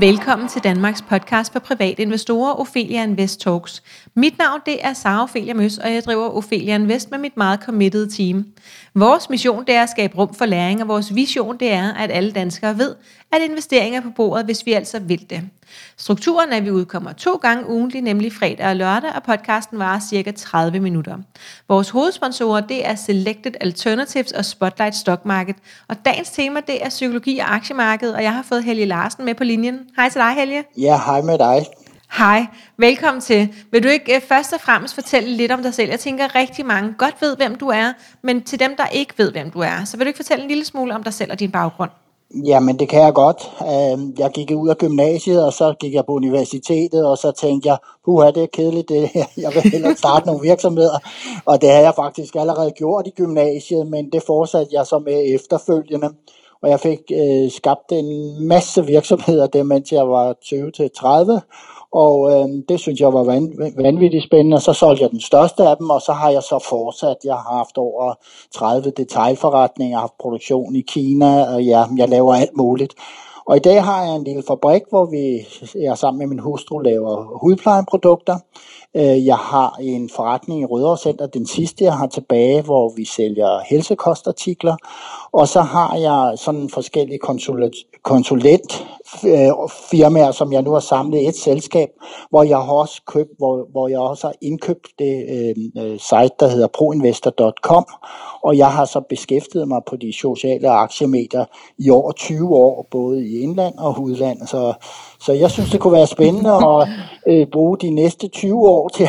Velkommen til Danmarks podcast for private investorer, Ophelia Invest Talks. Mit navn det er Sara Ophelia Møs, og jeg driver Ophelia Invest med mit meget committed team. Vores mission det er at skabe rum for læring, og vores vision det er, at alle danskere ved, at investeringer er på bordet, hvis vi altså vil det. Strukturen er, at vi udkommer 2 gange ugentlig, nemlig fredag og lørdag, og podcasten varer cirka 30 minutter. Vores hovedsponsorer det er Selected Alternatives og Spotlight Stock Market, og dagens tema det er psykologi og aktiemarkedet, og jeg har fået Helle Larsen med på linjen. Hej til dig, Helle. Ja, hej med dig. Hej, velkommen til. Vil du ikke først og fremmest fortælle lidt om dig selv? Jeg tænker, at rigtig mange godt ved, hvem du er, men til dem, der ikke ved, hvem du er, så vil du ikke fortælle en lille smule om dig selv og din baggrund? Jamen, det kan jeg godt. Jeg gik ud af gymnasiet, og så gik jeg på universitetet, og så tænkte jeg, det er kedeligt det her, jeg vil hellere starte nogle virksomheder. Og det havde jeg faktisk allerede gjort i gymnasiet, men det fortsatte jeg så med efterfølgende. Og jeg fik skabt en masse virksomheder, det mens jeg var 20-30, og det synes jeg var vanvittigt spændende, og så solgte jeg den største af dem, og så har jeg så fortsat. Jeg har haft over 30 detailforretninger, jeg har haft produktion i Kina, og ja, jeg laver alt muligt. Og i dag har jeg en lille fabrik, hvor jeg sammen med min hustru laver hudplejeprodukter. Jeg har en forretning i Rødovre Center, den sidste jeg har tilbage, hvor vi sælger helsekostartikler. Og så har jeg sådan forskellige konsulentfirmaer, som jeg nu har samlet i et selskab, hvor jeg også har indkøbt det site, der hedder ProInvestor.com. Og jeg har så beskæftiget mig på de sociale aktiemedier i over 20 år, både i indland og udland. Så jeg synes, det kunne være spændende at bruge de næste 20 år til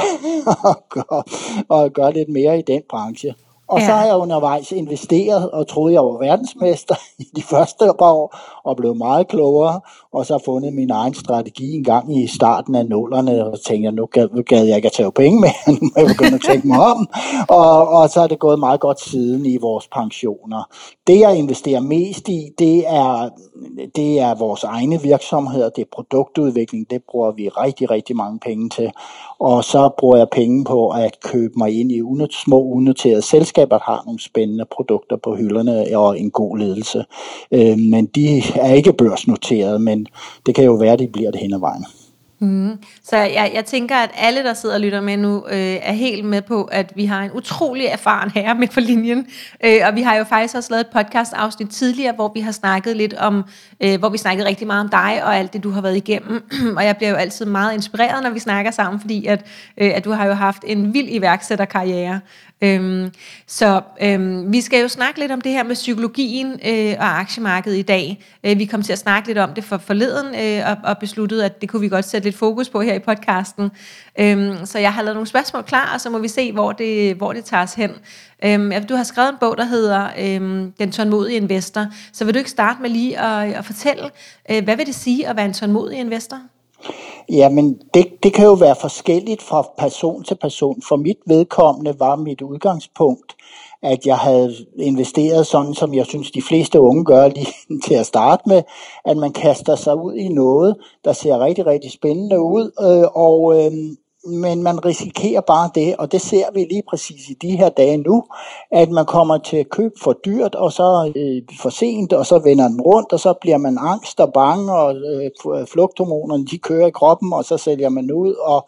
at gøre lidt mere i den branche. Og så har jeg undervejs investeret og troede, jeg var verdensmester i de første par år og blev meget klogere. Og så har fundet min egen strategi en gang i starten af 00'erne og tænkte, jeg, nu gad jeg ikke at tage penge med, nu må jeg begynde at tænke mig om. Og så er det gået meget godt siden i vores pensioner. Det, jeg investerer mest i, det er vores egne virksomheder, det er produktudvikling, det bruger vi rigtig, rigtig mange penge til. Og så bruger jeg penge på at købe mig ind i små unoterede selskaber, der har nogle spændende produkter på hylderne og en god ledelse. Men de er ikke børsnoterede, men det kan jo være, at de bliver det hen ad vejen. Så jeg tænker, at alle, der sidder og lytter med nu, er helt med på, at vi har en utrolig erfaren herre med på linjen. Og vi har jo faktisk også lavet et podcast-afsnit tidligere, hvor vi har snakket lidt om, hvor vi snakkede rigtig meget om dig og alt det, du har været igennem. Og jeg bliver jo altid meget inspireret, når vi snakker sammen, fordi at du har jo haft en vild iværksætterkarriere. Vi skal jo snakke lidt om det her med psykologien og aktiemarkedet i dag. Vi kom til at snakke lidt om det forleden og besluttede, at det kunne vi godt sætte lidt fokus på her i podcasten. Så jeg har lavet nogle spørgsmål klar, og så må vi se, hvor det tager os hen. Du har skrevet en bog, der hedder Den tålmodige investor. Så vil du ikke starte med lige at fortælle, hvad vil det sige at være en tålmodig investor? Jamen, det kan jo være forskelligt fra person til person. For mit vedkommende var mit udgangspunkt, at jeg havde investeret sådan, som jeg synes, de fleste unge gør lige til at starte med, at man kaster sig ud i noget, der ser rigtig, rigtig spændende ud, men man risikerer bare det, og det ser vi lige præcis i de her dage nu, at man kommer til at købe for dyrt, og så for sent, og så vender den rundt, og så bliver man angst og bange, og flugthormonerne de kører i kroppen, og så sælger man ud,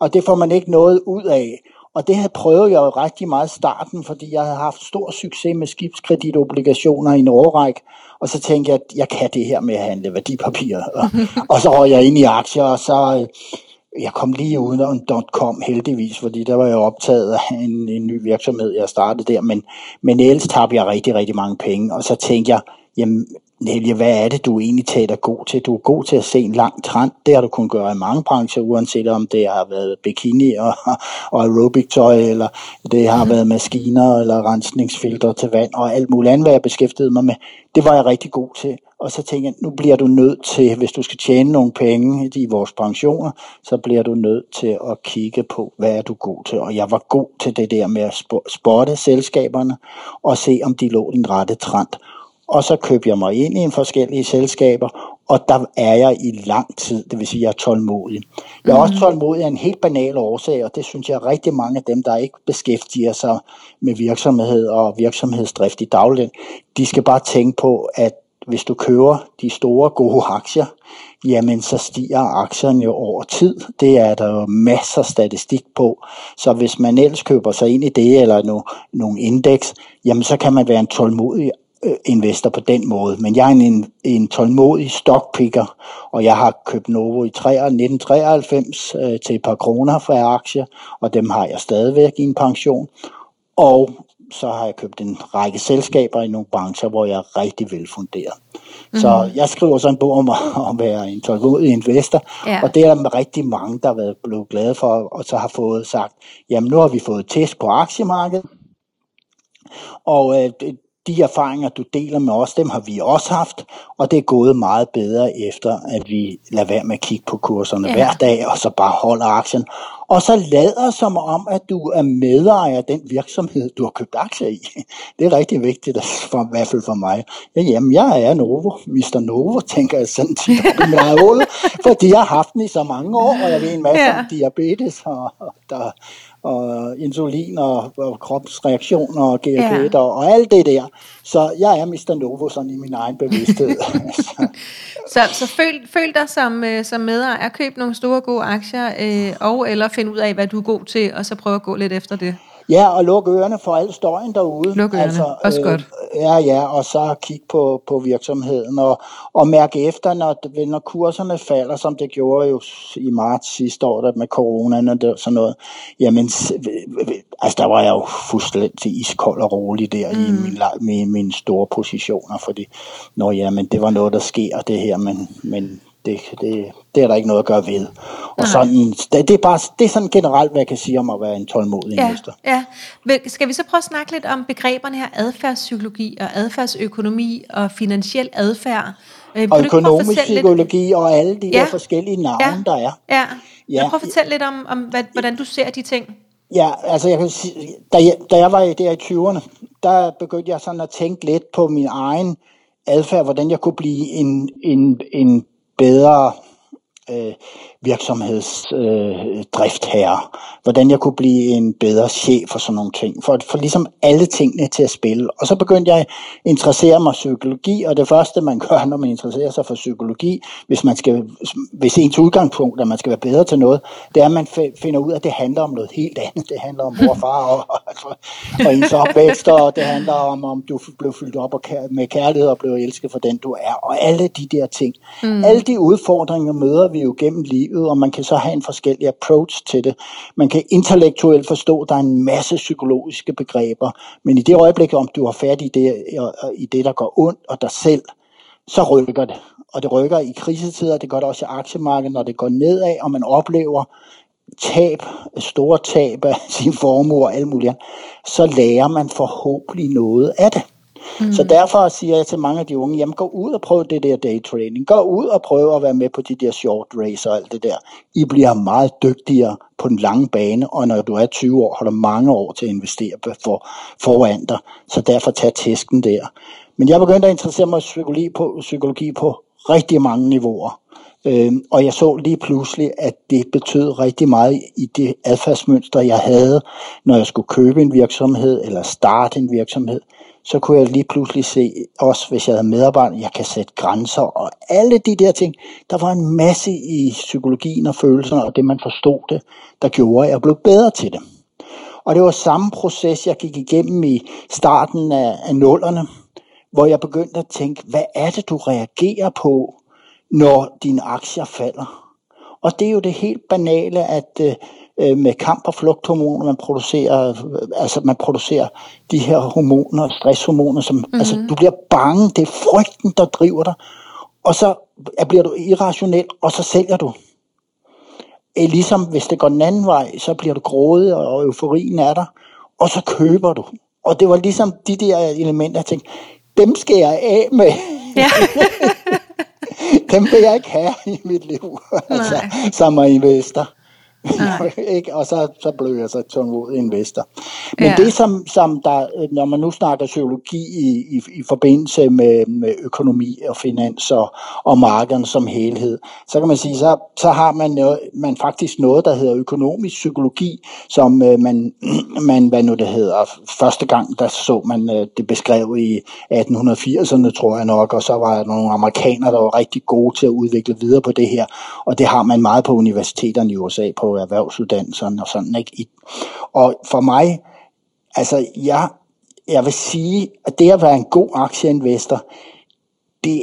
og det får man ikke noget ud af. Og det havde prøvet jeg jo rigtig meget i starten, fordi jeg havde haft stor succes med skibskreditobligationer i en årrække. Og så tænkte jeg, at jeg kan det her med at handle værdipapirer. Og så røg jeg ind i aktier, og så... Jeg kom lige udenom .com heldigvis, fordi der var jeg optaget af en ny virksomhed, jeg startede der. Men ellers tabte jeg rigtig, rigtig mange penge. Og så tænkte jeg, jamen Helge, hvad er det, du egentlig tager god til? Du er god til at se en lang trend. Det har du kunnet gøre i mange brancher, uanset om det har været bikini og aerobic-tøj, eller det har været maskiner eller rensningsfiltre til vand og alt muligt andet, hvad jeg beskæftigede mig med. Det var jeg rigtig god til. Og så tænker jeg, nu bliver du nødt til, hvis du skal tjene nogle penge i vores pensioner, så bliver du nødt til at kigge på, hvad er du god til. Og jeg var god til det der med at spotte selskaberne og se, om de lå i den rette trend. Og så køber jeg mig ind i forskellige selskaber, og der er jeg i lang tid, det vil sige, jeg er tålmodig. Jeg er også tålmodig af en helt banal årsag, og det synes jeg rigtig mange af dem, der ikke beskæftiger sig med virksomhed og virksomhedsdrift i dagligdagen, de skal bare tænke på, at hvis du køber de store gode aktier, jamen så stiger aktierne jo over tid. Det er der jo masser af statistik på. Så hvis man ellers køber sig ind i det, eller nogle indeks, jamen så kan man være en tålmodig investor på den måde. Men jeg er en tålmodig stockpicker, og jeg har købt Novo i 1993 til et par kroner fra aktier, og dem har jeg stadigvæk i en pension. Og så har jeg købt en række selskaber i nogle brancher, hvor jeg er rigtig velfunderet. Mm-hmm. Så jeg skriver sådan en bog om at være en tålmodig investor, yeah. Og det er der rigtig mange, der er blevet glade for, og så har fået sagt, jamen nu har vi fået test på aktiemarkedet, og de erfaringer, du deler med os, dem har vi også haft, og det er gået meget bedre efter, at vi lader være med at kigge på kurserne yeah. hver dag, og så bare holder aktien. Og så lader som om, at du er medejer af den virksomhed, du har købt aktier i. Det er rigtig vigtigt, i hvert fald for mig. Jamen, jeg er Novo. Mr. Novo, tænker jeg sådan tit om mig, fordi jeg har haft den i så mange år, og jeg ved en masse om diabetes og insulin og kropsreaktioner og GLP-1 og alt det der. Så jeg er Mr. Novo sådan i min egen bevidsthed. så føl dig som medejer. Køb nogle store gode aktier, og eller find ud af, hvad du er god til, og så prøve at gå lidt efter det. Ja, og luk ørerne for al støjen derude. Luk ørerne, altså, også godt. Ja, og så kig på virksomheden, og mærk efter, når kurserne falder, som det gjorde jo i marts sidste år, der med coronaen og sådan noget. Jamen, altså der var jeg jo fuldstændig iskold og rolig der i mine store positioner, fordi, det var noget, der sker det her, men det er der ikke noget at gøre ved. Og sådan, det er sådan generelt, hvad jeg kan sige om at være en tålmodig investor. Ja. Skal vi så prøve at snakke lidt om begreberne her, adfærdspsykologi og adfærdsøkonomi og finansiel adfærd? Og økonomisk psykologi og alle de der forskellige navne, der er. Ja. Ja. Prøv at fortælle lidt om hvordan du ser de ting. Ja, altså jeg kan sige, da jeg var der i 20'erne, der begyndte jeg sådan at tænke lidt på min egen adfærd, hvordan jeg kunne blive en bedre virksomhedsdrift her, hvordan jeg kunne blive en bedre chef og sådan nogle ting, for ligesom alle tingene til at spille. Og så begyndte jeg at interessere mig for psykologi, og det første man gør, når man interesserer sig for psykologi, hvis ens udgangspunkt er, at man skal være bedre til noget, det er, at man finder ud af, at det handler om noget helt andet. Det handler om mor og far og ens opvækst, og det handler om du blev fyldt op med kærlighed og blev elsket for den du er, og alle de der ting. Mm. Alle de udfordringer møder vi jo gennem livet, og man kan så have en forskellig approach til det. Man kan intellektuelt forstå, at der er en masse psykologiske begreber, men i det øjeblik, om du har fat i det, der går ondt, og dig selv, så rykker det. Og det rykker i krisetider, det gør det også i aktiemarkedet, når det går nedad, og man oplever store tab af sin formue og alt muligt, så lærer man forhåbentlig noget af det. Mm. Så derfor siger jeg til mange af de unge, jamen gå ud og prøv det der daytrading, gå ud og prøv at være med på de der short race og alt det der. I bliver meget dygtigere på den lange bane, og når du er 20 år, har du mange år til at investere foran dig, så derfor tag tæsken der. Men jeg begyndte at interessere mig psykologi på rigtig mange niveauer, og jeg så lige pludselig, at det betød rigtig meget i det adfærdsmønster, jeg havde, når jeg skulle købe en virksomhed eller starte en virksomhed. Så kunne jeg lige pludselig se, også hvis jeg havde medarbejdere, jeg kan sætte grænser og alle de der ting. Der var en masse i psykologien og følelserne, og det man forstod det, der gjorde, at jeg blev bedre til det. Og det var samme proces, jeg gik igennem i starten af 00'erne, hvor jeg begyndte at tænke, hvad er det, du reagerer på, når dine aktier falder? Og det er jo det helt banale, at med kamp- og flugthormoner, man producerer de her hormoner, stresshormoner, som, altså du bliver bange, det er frygten, der driver dig, og så bliver du irrationel, og så sælger du. Ligesom hvis det går den anden vej, så bliver du grådig, og euforien er der, og så køber du. Og det var ligesom de der elementer, jeg tænkte, dem skal jeg af med. Ja. Dem vil jeg ikke have i mit liv, altså, som investor. ikke? Og så blev jeg så tålmodig investor. Men det, som der, når man nu snakker psykologi i forbindelse med økonomi og finans og markedet som helhed, så kan man sige, så har man faktisk noget, der hedder økonomisk psykologi, som første gang, der så man det beskrevet i 1880'erne, tror jeg nok, og så var der nogle amerikanere, der var rigtig gode til at udvikle videre på det her, og det har man meget på universiteterne i USA, på erhvervsuddannelserne og sådan, ikke? Og for mig, altså jeg vil sige, at det at være en god aktieinvestor, det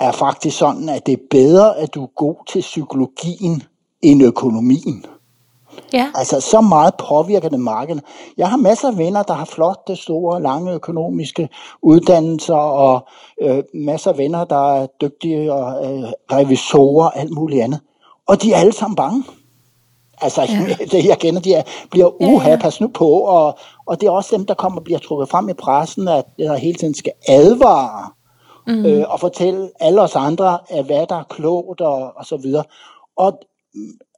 er faktisk sådan, at det er bedre, at du er god til psykologien end økonomien. Ja. Altså, så meget påvirker det markedet. Jeg har masser af venner, der har flotte, store, lange økonomiske uddannelser, og masser af venner, der er dygtige og revisorer og alt muligt andet. Og de er alle sammen bange. Altså, jeg kender, de bliver pas nu på, og det er også dem, der kommer og bliver trukket frem i pressen, at der hele tiden skal advare og fortælle alle os andre, hvad der er klogt og så videre.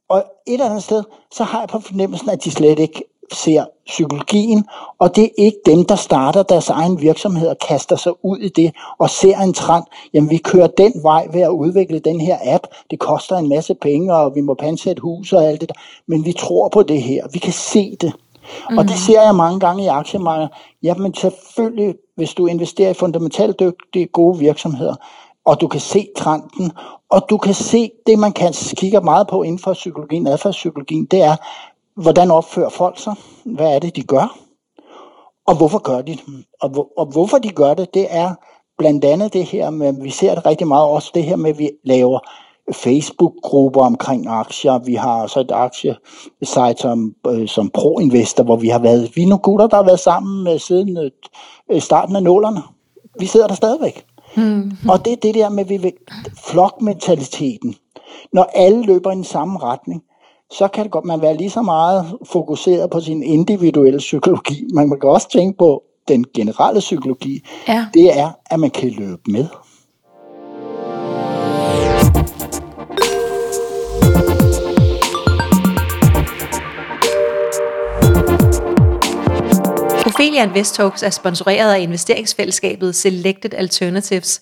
Og et eller andet sted, så har jeg på fornemmelsen, at de slet ikke ser psykologien, og det er ikke dem, der starter deres egen virksomhed og kaster sig ud i det og ser en trend. Jamen, vi kører den vej ved at udvikle den her app. Det koster en masse penge, og vi må pansætte hus og alt det der. Men vi tror på det her. Vi kan se det. Mm. Og det ser jeg mange gange i aktiemarkedet. Jamen, selvfølgelig, hvis du investerer i fundamentalt dygtige, gode virksomheder, og du kan se trenden, og du kan se det, man kigger meget på inden for psykologien, adfærdspsykologien, det er, hvordan opfører folk sig? Hvad er det, de gør? Og hvorfor gør de det? Og hvorfor de gør det, det er blandt andet det her med, vi ser det rigtig meget også, det her med, at vi laver Facebook-grupper omkring aktier. Vi har så et aktiesite som ProInvestor, hvor vi er nogle gutter, der har været sammen siden starten af 00'erne. Vi sidder der stadigvæk. Mm-hmm. Og det er det der med flokmentaliteten. Når alle løber i den samme retning, så kan det godt man være lige så meget fokuseret på sin individuelle psykologi. Man kan også tænke på den generelle psykologi. Ja. Det er, at man kan løbe med. Ophelia Invest Talks er sponsoreret af investeringsfællesskabet Selected Alternatives.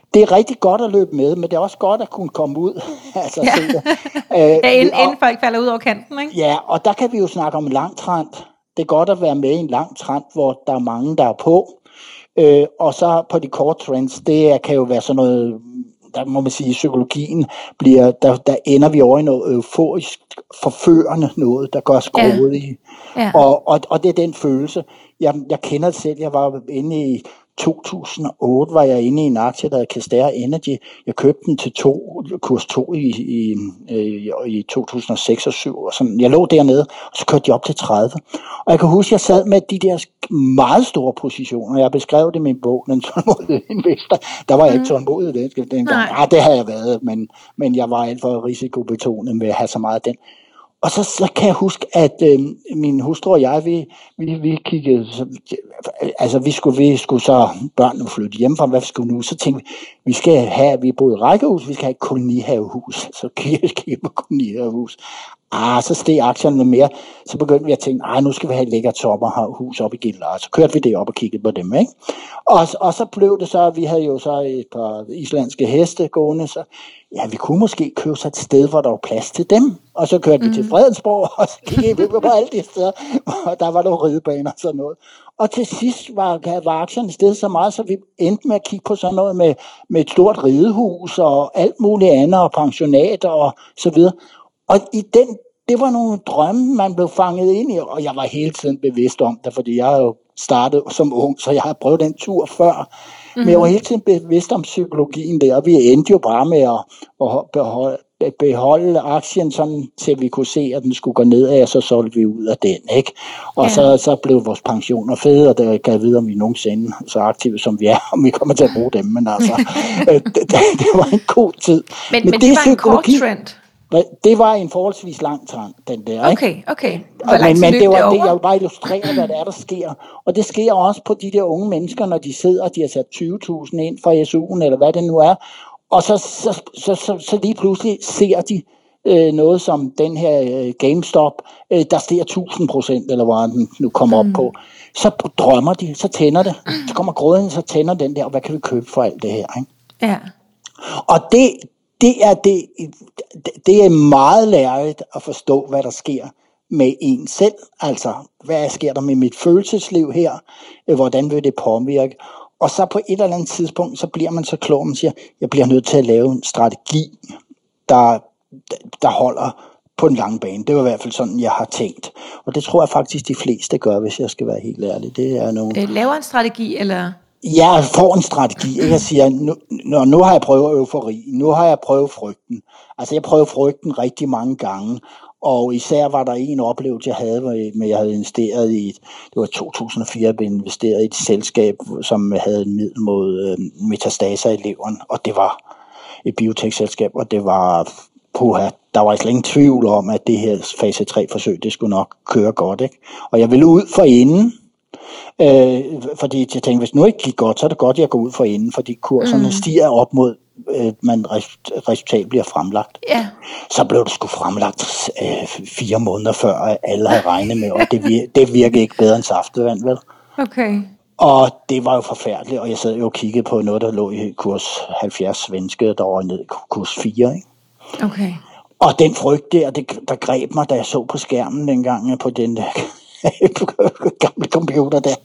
Det er rigtig godt at løbe med, men det er også godt at kunne komme ud. Altså, inden folk falder ud over kanten, ikke? Ja, og der kan vi jo snakke om en lang trend. Det er godt at være med i en lang trend, hvor der er mange, der er på. Og så på de korte trends, det kan jo være sådan noget, der må man sige, psykologien bliver, der ender vi over i noget euforisk, forførende noget, der gør skruet i. Ja. Og det er den følelse. Jeg kender det selv, jeg var inde i 2008 var jeg inde i en aktie, der hedder Castera Energy. Jeg købte den til kurs 2 i 2006 og 2007. Og sådan. Jeg lå dernede, og så kørte de op til 30. Og jeg kan huske, at jeg sad med de der meget store positioner. Jeg beskrev det i min bog, Den tålmodige investor. Der var jeg ikke tålmodig dengang. Nej, det havde jeg været, men jeg var alt for risikobetonet med at have så meget af den. Og så kan jeg huske, at min hustru og jeg, vi kiggede, altså vi skulle så, børnene flytte hjemmefra, hvad skulle vi nu? Så tænkte vi skal have, vi boede i rækkehus, vi skal have et kolonihavehus. Så kiggede på kolonihavehus. Så steg aktierne mere. Så begyndte vi at tænke, nu skal vi have et lækkert sommerhus op i Gilleleje. Så kørte vi det op og kiggede på dem, ikke? Og så blev det så, vi havde jo så et par islandske heste gående, så vi kunne måske købe sig et sted, hvor der var plads til dem. Og så kørte vi til Fredensborg, og så kiggede vi på alle de steder, og der var nogle ridebaner og sådan noget. Og til sidst var aktierne steget så meget, så vi endte med at kigge på sådan noget med et stort ridehus og alt muligt andet, og pensionater og så videre. Og det var nogle drømme, man blev fanget ind i, og jeg var hele tiden bevidst om det, fordi jeg havde jo startet som ung, så jeg havde prøvet den tur før. Men jeg var hele tiden bevidst om psykologien der, og vi endte jo bare med at beholde aktien, sådan til vi kunne se, at den skulle gå nedad, og så solgte vi ud af den, ikke? Og så blev vores pensioner fede, og der kan jeg vide, om vi nogensinde så aktive som vi er, om vi kommer til at bruge dem, men altså, det var en god tid. Men det var en kort trend? Det var en forholdsvis lang trend, den der, ikke? Okay. Men det var det, jeg vil bare illustrere, hvad der sker. Og det sker også på de der unge mennesker, når de sidder, og de har sat 20.000 ind for SU'en, eller hvad det nu er, og så lige pludselig ser de noget som den her GameStop, der stiger 1000%, eller hvad den nu kommer op på. Så drømmer de, så tænder det. Så kommer gråden, så tænder den der, og hvad kan vi købe for alt det her, ikke? Ja. Og det er meget lærerigt at forstå, hvad der sker med en selv. Altså, hvad sker der med mit følelsesliv her? Hvordan vil det påvirke? Og så på et eller andet tidspunkt, så bliver man så klog, man siger, jeg bliver nødt til at lave en strategi, der holder på den lange bane. Det var i hvert fald sådan, jeg har tænkt. Og det tror jeg faktisk, de fleste gør, hvis jeg skal være helt ærlig. Det er nogle... Laver en strategi, eller... Jeg får en strategi, ikke? Jeg siger, nu har jeg prøvet eufori, nu har jeg prøvet frygten. Altså, jeg prøvede frygten rigtig mange gange, og især var der en oplevelse, jeg havde, hvor jeg havde investeret i, det var 2004, jeg blev investeret i et selskab, som havde en middel mod metastaser i leveren, og det var et biotekselskab, og det var, puha, der var slet ingen tvivl om, at det her fase 3-forsøg, det skulle nok køre godt, ikke? Og jeg ville ud for inden, fordi jeg tænkte, hvis nu ikke gik godt, så er det godt, jeg går ud for inden, fordi kurserne stiger op mod, man resultat bliver fremlagt. Yeah. Så blev det sgu fremlagt 4 måneder før, alle havde regnet med, og det virkede ikke bedre end saftevand, vel? Okay. Og det var jo forfærdeligt, og jeg sad jo og kiggede på noget, der lå i kurs 70 svenske, der var ned i kurs 4, ikke? Okay. Og den frygt der greb mig, da jeg så på skærmen dengang på den der... gamle computer der.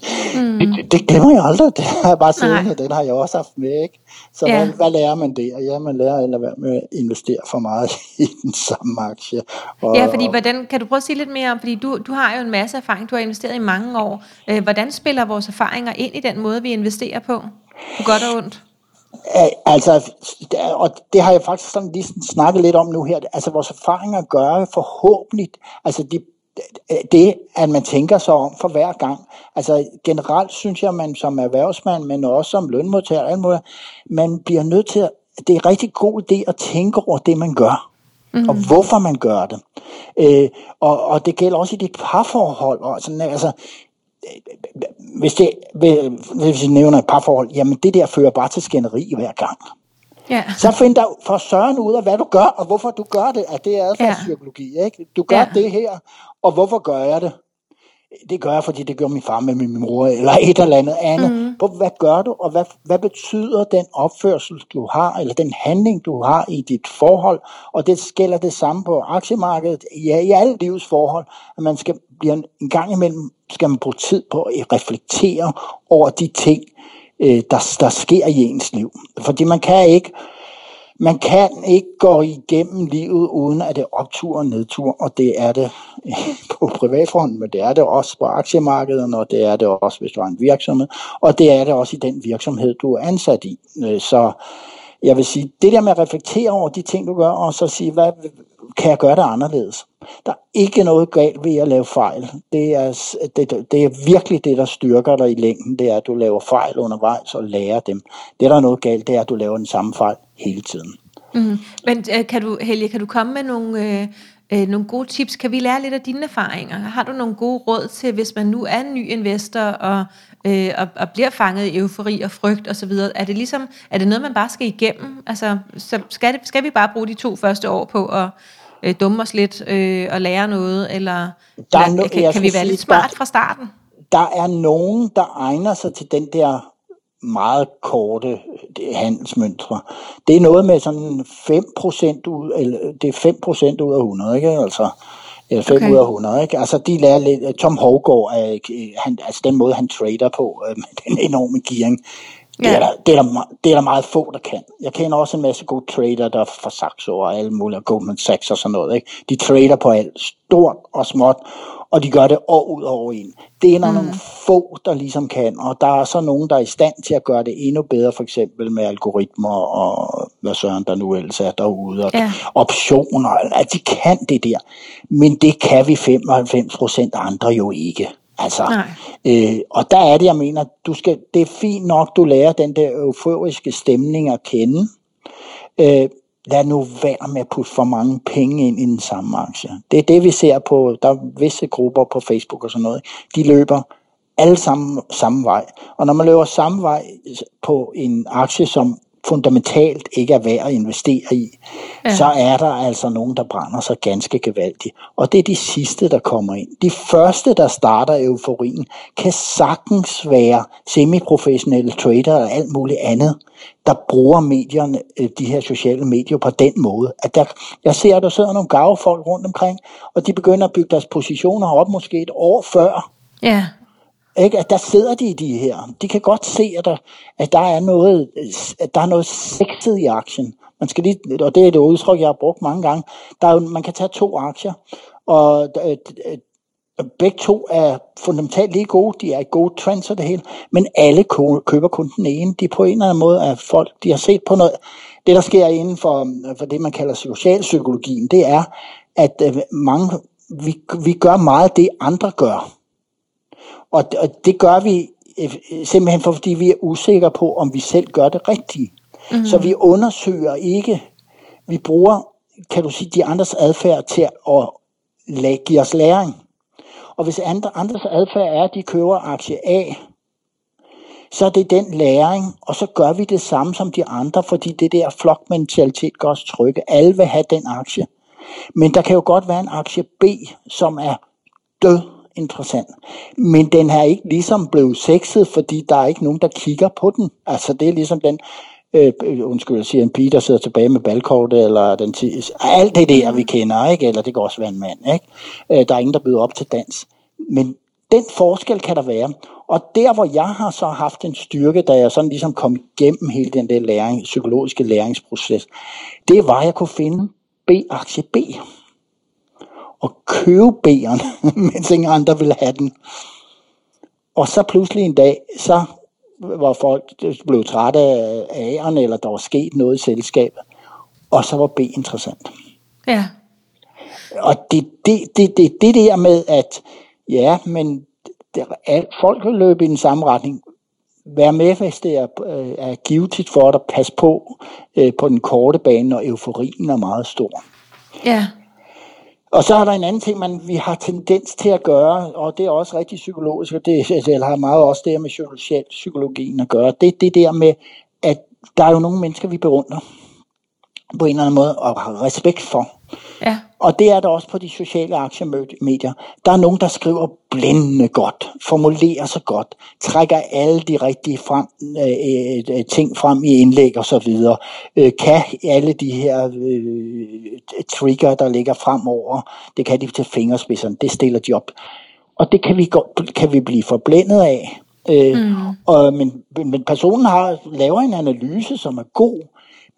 Det glemmer jeg aldrig. Det har jeg bare siddende, den har jeg også haft med, ikke? Så hvad lærer man der? Ja, man lærer at lade være med at investere for meget i den samme aktie. Fordi hvordan, kan du prøve at sige lidt mere om, fordi du har jo en masse erfaring, du har investeret i mange år. Hvordan spiller vores erfaringer ind i den måde, vi investerer på? På godt og ondt? Altså, og det har jeg faktisk sådan lige snakket lidt om nu her. Altså, vores erfaringer gør forhåbentlig, altså det, at man tænker sig om for hver gang. Altså generelt synes jeg, man som erhvervsmand, men også som lønmodtager, alt muligt, man bliver nødt til at, det er en rigtig god idé at tænke over det, man gør. Og hvorfor man gør det. Og det gælder også i dit parforhold. Og sådan, altså, hvis jeg nævner et parforhold, jamen det der fører bare til skænderi hver gang. Yeah. Så find dig for søren ud af, hvad du gør, og hvorfor du gør det, at det er adfærdspsykologi, ikke? Du gør det her, og hvorfor gør jeg det? Det gør jeg, fordi det gjorde min far med min mor, eller et eller andet. Hvad gør du, og hvad betyder den opførsel, du har, eller den handling, du har i dit forhold? Og det gælder det samme på aktiemarkedet, i alle livs forhold, at man skal blive en gang imellem, skal man bruge tid på at reflektere over de ting, der sker i ens liv. Fordi man kan ikke gå igennem livet, uden at det er optur og nedtur, og det er det på privatfronten, men det er det også på aktiemarkederne, og det er det også, hvis du har en virksomhed, og det er det også i den virksomhed, du er ansat i. Så jeg vil sige, det der med at reflektere over de ting, du gør, og så sige, hvad kan jeg gøre det anderledes? Der er ikke noget galt ved at lave fejl. Det er virkelig det, der styrker dig i længden, det er, at du laver fejl undervejs og lærer dem. Det, der er noget galt, det er, at du laver den samme fejl hele tiden. Men kan du komme med nogle gode tips? Kan vi lære lidt af dine erfaringer? Har du nogle gode råd til, hvis man nu er en ny investor og bliver fanget i eufori og frygt osv.? Er det noget, man bare skal igennem? Altså, så skal vi bare bruge de 2 første år på at dumme os lidt og lære noget? Eller kan vi være lidt smart fra starten? Der er nogen, der egner sig til den der meget korte handelsmønstre. Det er noget med sådan 5% ud, eller det er 5% ud af 100, ikke? Altså, eller 5 ud af 100, ikke? Altså, de lærer lidt. Tom Hovgaard, altså den måde, han trader på, den enorme gearing, det er der meget få, der kan. Jeg kender også en masse gode trader, der fra Saxo og alle mulige, Goldman Sachs og sådan noget, ikke? De trader på alt, stort og småt, og de gør det år ud og år ind. Det er der nogle få, der ligesom kan, og der er så nogen, der er i stand til at gøre det endnu bedre, for eksempel med algoritmer og hvad søren der nu ellers er derude, og optioner, altså de kan det der, men det kan vi 95% andre jo ikke. Altså, og der er det, jeg mener, det er fint nok, du lærer den der euforiske stemning at kende. Lad nu være med at putte for mange penge ind i den samme aktie. Det er det, vi ser på, der er visse grupper på Facebook og sådan noget, de løber alle samme vej. Og når man løber samme vej på en aktie, som fundamentalt ikke er værd at investere i, så er der altså nogen, der brænder sig ganske gevaldigt. Og det er de sidste, der kommer ind. De første, der starter euforien, kan sagtens være semiprofessionelle trader og alt muligt andet, der bruger medierne, de her sociale medier på den måde. At jeg ser, at der sidder nogle gave folk rundt omkring, og de begynder at bygge deres positioner op måske et år før. Ja. Ikke? At der sidder de i de her. De kan godt se, at der er noget sexet i aktien. Man skal lige, og det er et udtryk, jeg har brugt mange gange. Man kan tage to aktier, og begge to er fundamentalt lige gode. De er i gode trends og det hele. Men alle køber kun den ene. De på en eller anden måde er folk, de har set på noget. Det, der sker inden for det, man kalder socialpsykologien, det er, at mange, vi gør meget af det, andre gør. Og det gør vi simpelthen, fordi vi er usikre på, om vi selv gør det rigtigt. Mm-hmm. Så vi undersøger ikke. Vi bruger, kan du sige, de andres adfærd til at give os læring. Og hvis andres adfærd er, at de køber aktie A, så er det den læring, og så gør vi det samme som de andre, fordi det der flokmentalitet gør os trygge. Alle vil have den aktie. Men der kan jo godt være en aktie B, som er død. Interessant. Men den har ikke ligesom blevet sexet, fordi der er ikke nogen, der kigger på den. Altså det er ligesom den, undskyld, jeg siger en pige, der sidder tilbage med balkortet, eller den alt det der, vi kender, ikke? Eller det kan også være en mand, ikke? Der er ingen, der byder op til dans. Men den forskel kan der være. Og der, hvor jeg har så haft en styrke, da jeg sådan ligesom kom igennem hele den der læring, psykologiske læringsproces, det var, at jeg kunne finde B-aktie B. Og købe B'erne, mens ingen andre ville have den. Og så pludselig en dag, så var folk blevet trætte af A'erne, eller der var sket noget i selskabet, og så var B interessant. Ja. Og det der med, at ja, men folk vil løbe i den samme retning. Vær med, hvis det er givetigt for dig, pas på den korte bane, når euforien er meget stor. Ja. Og så er der en anden ting, vi har tendens til at gøre, og det er også rigtig psykologisk, og det har meget også det her med psykologien at gøre, det er det der med, at der er jo nogle mennesker, vi beundrer på en eller anden måde, og har respekt for. Ja. Og det er der også på de sociale aktiemedier. Der er nogen, der skriver blændende godt, formulerer sig godt, trækker alle de rigtige ting frem i indlæg og så videre. Kan alle de her trigger, der ligger fremover, det kan de til fingerspidserne, det stiller de op. Og det kan vi blive forblændet af. Men personen laver en analyse, som er god,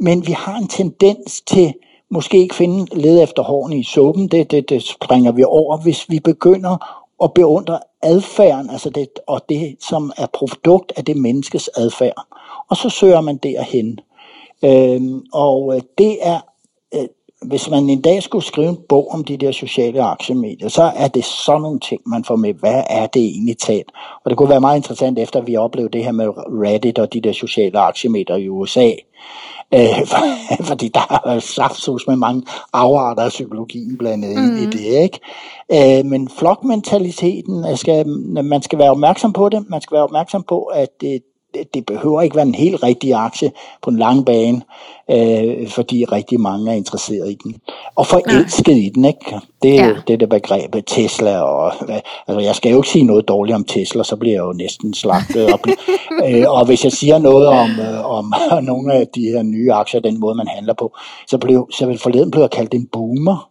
men vi har en tendens til måske ikke lede efter hårene i suppen, det springer vi over, hvis vi begynder at beundre adfærden, altså det, og det, som er produkt af det menneskes adfærd. Og så søger man derhen. Og det er, hvis man en dag skulle skrive en bog om de der sociale aktiemedier, så er det sådan nogle ting, man får med. Hvad er det egentlig talt? Og det kunne være meget interessant, efter vi oplevede det her med Reddit og de der sociale aktiemedier i USA, fordi der er saftsus med mange afarter af psykologien blandet ind i det, ikke? Men flokmentaliteten, man skal være opmærksom på det. Man skal være opmærksom på, at det behøver ikke være en helt rigtig aktie på den lange bane, fordi rigtig mange er interesseret i den. Og forelsket i den, ikke? Det er jo det der begrebet Tesla. Altså jeg skal jo ikke sige noget dårligt om Tesla, så bliver jeg jo næsten slagtet. Og hvis jeg siger noget om nogle af de her nye aktier, den måde man handler på, så forleden blev jeg kaldt en boomer.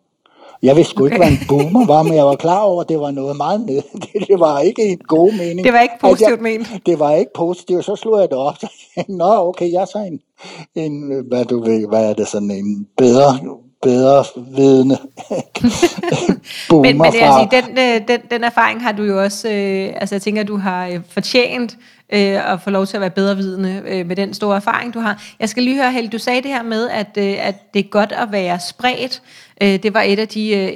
Jeg vidste sgu ikke, hvad en boomer var, men jeg var klar over, at det var noget meget ned. Det var ikke en god mening. Det var ikke positivt ment. Det var ikke positivt, så slog jeg det op. Nå, okay, jeg er så en hvad er det, sådan en bedre bedre vidende boomer men det er altså, den erfaring har du jo også, altså jeg tænker, du har fortjent at få lov til at være bedre vidende med den store erfaring, du har. Jeg skal lige høre, Helle, du sagde det her med, at det er godt at være spredt. Det var et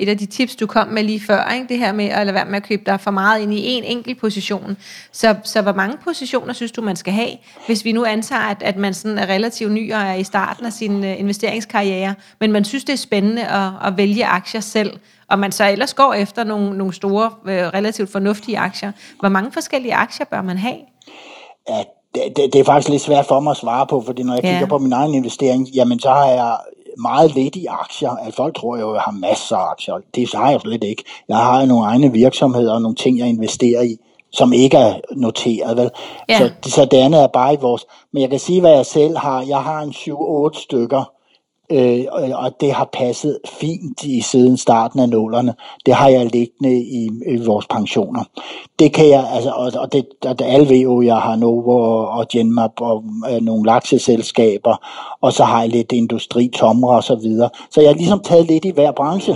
af de tips, du kom med lige før, ikke? Det her med at lade være med at købe dig for meget ind i en enkelt position. Så hvor mange positioner synes du, man skal have, hvis vi nu antager, at man sådan er relativt ny og er i starten af sin investeringskarriere, men man synes, det er spændende at vælge aktier selv, og man så ellers går efter nogle store, relativt fornuftige aktier. Hvor mange forskellige aktier bør man have? Ja, det er faktisk lidt svært for mig at svare på, fordi når jeg kigger på min egen investering, jamen så har jeg meget lidt i aktier. Altså, folk tror jo, jeg har masser af aktier. Det har jeg slet ikke. Jeg har jo nogle egne virksomheder og nogle ting, jeg investerer i, som ikke er noteret, vel? Ja. Så det andet er bare ikke vores. Men jeg kan sige, hvad jeg selv har. Jeg har en 7-8 stykker, og det har passet fint i siden starten af nullerne. Det har jeg liggende i vores pensioner. Det kan jeg, altså, og det alle ved jo, jeg har Novo og Genmab og nogle lakseselskaber, og så har jeg lidt industri, tomre og så videre. Så jeg har ligesom taget lidt i hver branche.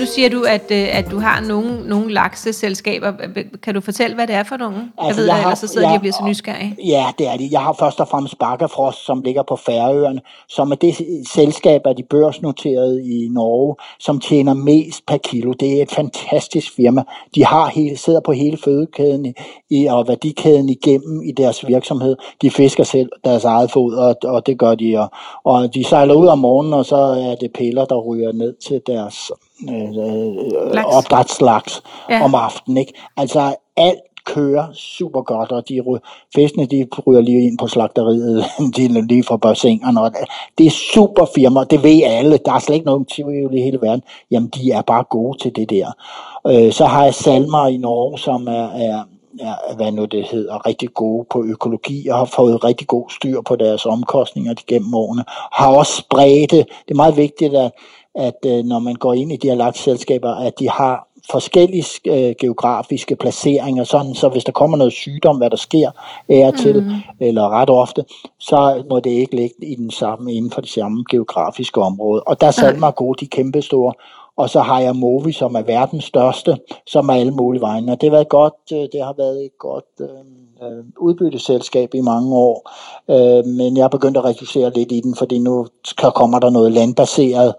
Nu siger du, at du har nogle lakseselskaber. Kan du fortælle, hvad det er for nogle? Altså, jeg ved, ellers så sidder de og bliver så nysgerrige. Ja, det er det. Jeg har først og fremmest Bakkefrost, som ligger på Færøerne, som er det selskab af de børsnoterede i Norge, som tjener mest per kilo. Det er et fantastisk firma. De sidder på hele fødekæden og værdikæden igennem i deres virksomhed. De fisker selv deres eget foder, og det gør de. Og de sejler ud om morgenen, og så er det piller, der ryger ned til deres opdrætslaks om aftenen, ikke? Altså alt kører super godt, og fiskene de ryger lige ind på slagteriet, lige fra bassinerne, og det er super firma, det ved alle, der er slet ikke nogen tvivl i hele verden, jamen de er bare gode til det der. Så har jeg Salmar i Norge, som er rigtig gode på økologi, og har fået rigtig god styr på deres omkostninger gennem årene, har også spredt det. Det er meget vigtigt, at når man går ind i de her lakseselskaber, at de har forskellige geografiske placeringer, sådan så hvis der kommer noget sygdom, hvad der sker til, eller ret ofte, så må det ikke ligge inden for det samme geografiske område. Og der er Salmar gode, de er kæmpestore. Og så har jeg Mowi, som er verdens største, som er alle mulige vegne. Og det har været et godt udbytteselskab i mange år. Men jeg er begyndt at reducere lidt i den, fordi nu kommer der noget landbaseret,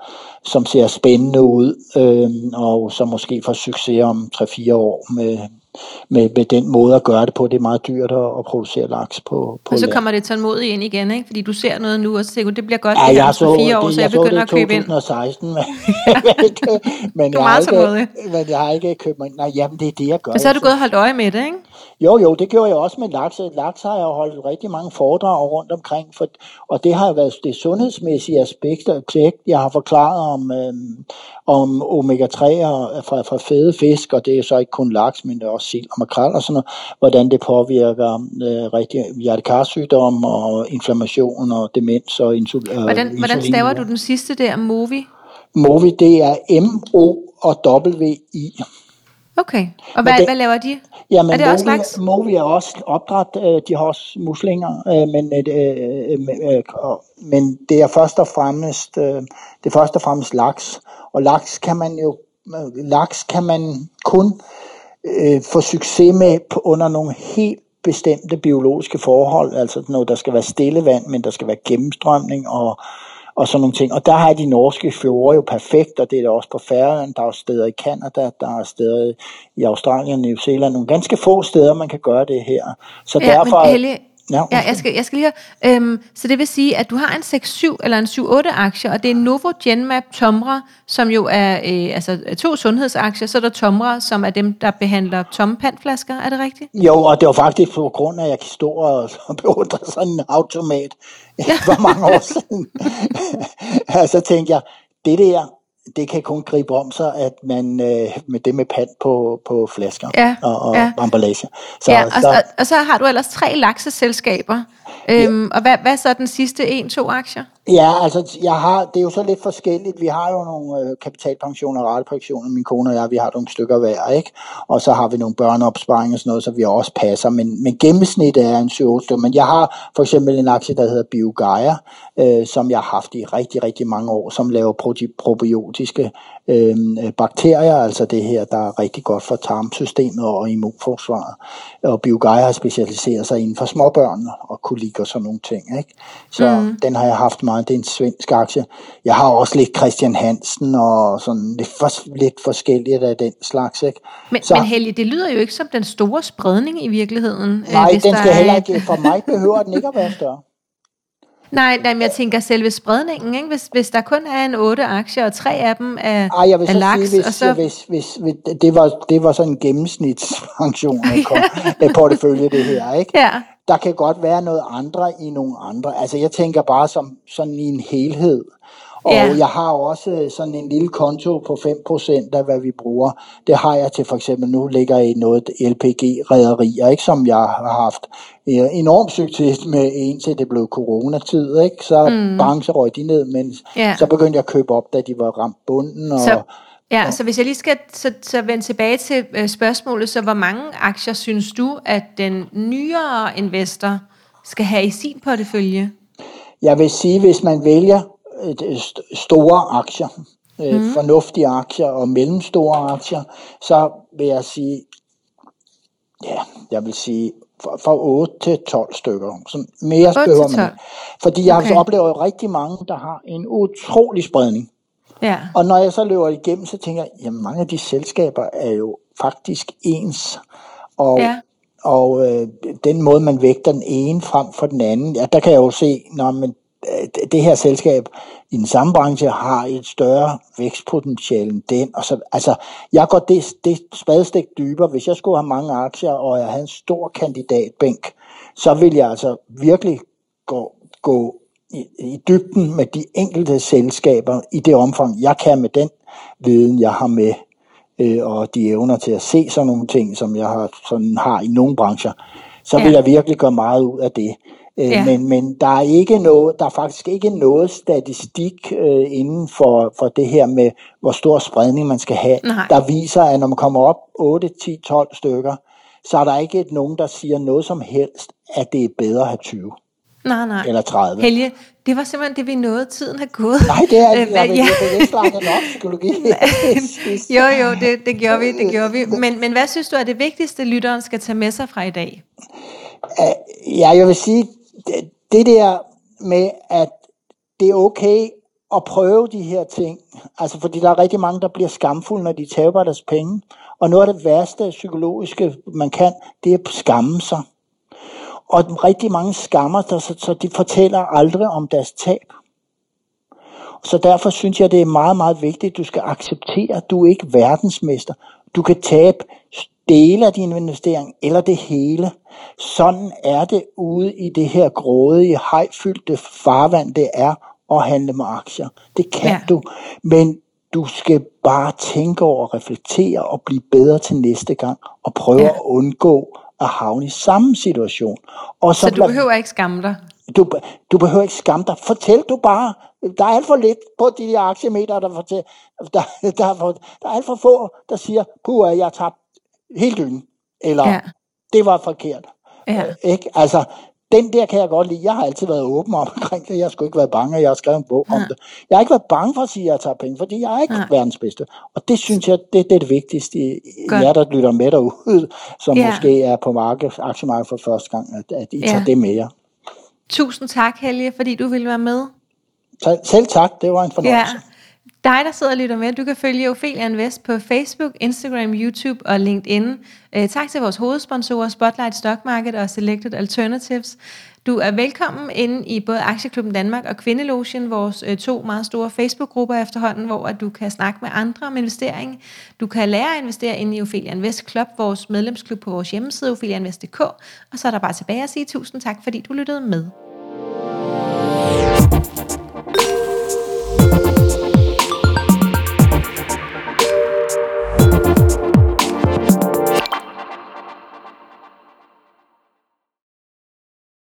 som ser spændende ud, og som måske får succes om 3-4 år med den måde at gøre det på. Det er meget dyrt at producere laks på og så land. Kommer det tålmodigt ind igen, ikke? Fordi du ser noget nu, og så tænker du, det bliver godt for 4 år, så jeg begynder at købe ind. Jeg så det i 2016, men jeg har ikke købt mig ind. Nej, jamen det er det, jeg gør. Men så har du gået og holdt øje med det, ikke? Jo, det gjorde jeg også med laks. Laks har jeg holdt rigtig mange foredrag rundt omkring, og det har været det sundhedsmæssige aspekt, jeg har forklaret om omega-3 fra fede fisk, og det er så ikke kun laks, men også sild og makrel og sådan noget, hvordan det påvirker rigtig hjertekarsygdomme og inflammation og demens og insulin. Hvordan staver du den sidste der, Mowi? Mowi, det er M-O og W-I. Okay, og hvad laver de? Jamen, er det også laks? Mowi er også opdræt, de har også muslinger, men det er først og fremmest laks, og laks kan man kun få succes med under nogle helt bestemte biologiske forhold, altså noget, der skal være stille vand, men der skal være gennemstrømning og sådan nogle ting. Og der har de norske fjorde jo perfekt, og det er der også på Færøerne, der er steder i Kanada, der er steder i Australien, New Zealand, nogle ganske få steder, man kan gøre det her. Så derfor... Men Helle, Ja, okay. jeg skal lige høre. Så det vil sige, at du har en 6-7 eller en 7-8 aktier, og det er Novo, Genmab, Tomra, som jo er altså to sundhedsaktier, så er der Tomra, som er dem, der behandler tomme pandflasker, er det rigtigt? Jo, og det var faktisk på grund af, at jeg kan stå og beundre sådan en automat for mange år siden. Så tænkte jeg, det der, det kan kun gribe om sig, at man med det med pant på flasker og emballage. Og så har du ellers 3 lakseselskaber. Og hvad så er den sidste 1-2 aktier? Ja, altså det er jo så lidt forskelligt. Vi har jo nogle kapitalpensioner og ratepensioner, min kone og jeg, vi har nogle stykker hver, ikke? Og så har vi nogle børneopsparing og sådan noget, så vi også passer. Men gennemsnit er en 7-8. Men jeg har for eksempel en aktie, der hedder BioGaia, som jeg har haft i rigtig, rigtig mange år, som laver probiotiske bakterier, altså det her, der er rigtig godt for tarmsystemet og immunforsvaret. Og BioGaia har specialiseret sig inden for småbørn og kolik og sådan nogle ting, ikke? Så den har jeg haft meget. Det er en svensk aktie. Jeg har også lidt Christian Hansen og sådan lidt forskelligt af den slags, ikke? Men Helle, det lyder jo ikke som den store spredning i virkeligheden. Nej, den skal heller ikke. For mig behøver den ikke at være større. Nej, men jeg tænker selve spredningen, ikke? Hvis der kun er en 8 aktier, og 3 af dem er laks, sige, hvis det var sådan en gennemsnitspension, portefølje det her, ikke? Ja. Der kan godt være noget andre i nogle andre. Altså, jeg tænker bare som sådan i en helhed. Og jeg har også sådan en lille konto på 5% af, hvad vi bruger. Det har jeg til for eksempel, nu ligger i noget LPG-rederier, ikke, som jeg har haft enormt succes med, indtil det blev coronatid, ikke? Så branche røg de ned, men så begyndte jeg at købe op, da de var ramt bunden. Og så hvis jeg lige skal så vende tilbage til spørgsmålet, så hvor mange aktier synes du, at den nyere investor skal have i sin portefølje? Jeg vil sige, hvis man vælger store aktier, fornuftige aktier og mellemstore aktier, så vil jeg sige, fra 8 til 12 stykker. Så mere behøver man. Fordi jeg oplever jo rigtig mange, der har en utrolig spredning. Ja. Og når jeg så løber igennem, så tænker jeg, jamen mange af de selskaber er jo faktisk ens, og den måde man vægter den ene frem for den anden, der kan jeg jo se, men det her selskab i den samme branche har et større vækstpotentiale end den, og så, altså jeg går det spadestik dybere. Hvis jeg skulle have mange aktier, og jeg havde en stor kandidatbænk, så ville jeg altså virkelig gå i dybden med de enkelte selskaber i det omfang, jeg kan med den viden, jeg har med, og de evner til at se sådan nogle ting, som jeg har i nogle brancher, så vil jeg virkelig gøre meget ud af det. Men der er ikke noget, der er faktisk ikke noget statistik inden for det her med, hvor stor spredning man skal have, der viser, at når man kommer op 8, 10, 12 stykker, så er der ikke nogen, der siger noget som helst, at det er bedre at have 20. Nej. Eller 30. Helge, det var simpelthen det, vi nåede. Tiden har gået. Nej, det er det. Jeg ikke snakket nok psykologi. Jo, det gjorde vi. Men hvad synes du er det vigtigste, lytteren skal tage med sig fra i dag? Ja, jeg vil sige, det der med, at det er okay at prøve de her ting. Altså, fordi der er rigtig mange, der bliver skamfulde, når de taber deres penge. Og noget af det værste psykologiske, man kan, det er at skamme sig. Og rigtig mange skammer sig, så de fortæller aldrig om deres tab. Så derfor synes jeg, det er meget, meget vigtigt, at du skal acceptere, at du ikke er verdensmester. Du kan tabe dele af din investering, eller det hele. Sådan er det ude i det her grådige, hajfyldte farvand, det er at handle med aktier. Det kan du, men du skal bare tænke over, reflektere og blive bedre til næste gang, og prøve at undgå at havne i samme situation. Og så du behøver ikke skamme dig? Du behøver ikke skamme dig. Fortæl du bare. Der er alt for lidt på de der aktiemeter, der er alt for få, der siger, puh, jeg tabte helt dynen. Eller, det var forkert. Ja. Ikke? Altså, den der kan jeg godt lide. Jeg har altid været åben omkring det. Jeg skulle ikke være bange, og jeg har skrevet en bog om det. Jeg har ikke været bange for at sige, at jeg tager penge, fordi jeg er ikke verdens bedste. Og det synes jeg, det er det vigtigste. Jeg, der lytter med derude, som måske er på aktiemarkedet for første gang, at I tager det med jer. Tusind tak, Helge, fordi du ville være med. Selv tak, det var en fornøjelse. Ja. Dig, der sidder og lytter med, du kan følge Ophelia Invest på Facebook, Instagram, YouTube og LinkedIn. Tak til vores hovedsponsorer, Spotlight Stock Market og Selected Alternatives. Du er velkommen inde i både Aktieklubben Danmark og Kvindelogien, vores to meget store Facebook-grupper efterhånden, hvor du kan snakke med andre om investering. Du kan lære at investere inde i Ophelia Invest Club, vores medlemsklub på vores hjemmeside, opheliainvest.dk. Og så er der bare tilbage at sige tusind tak, fordi du lyttede med.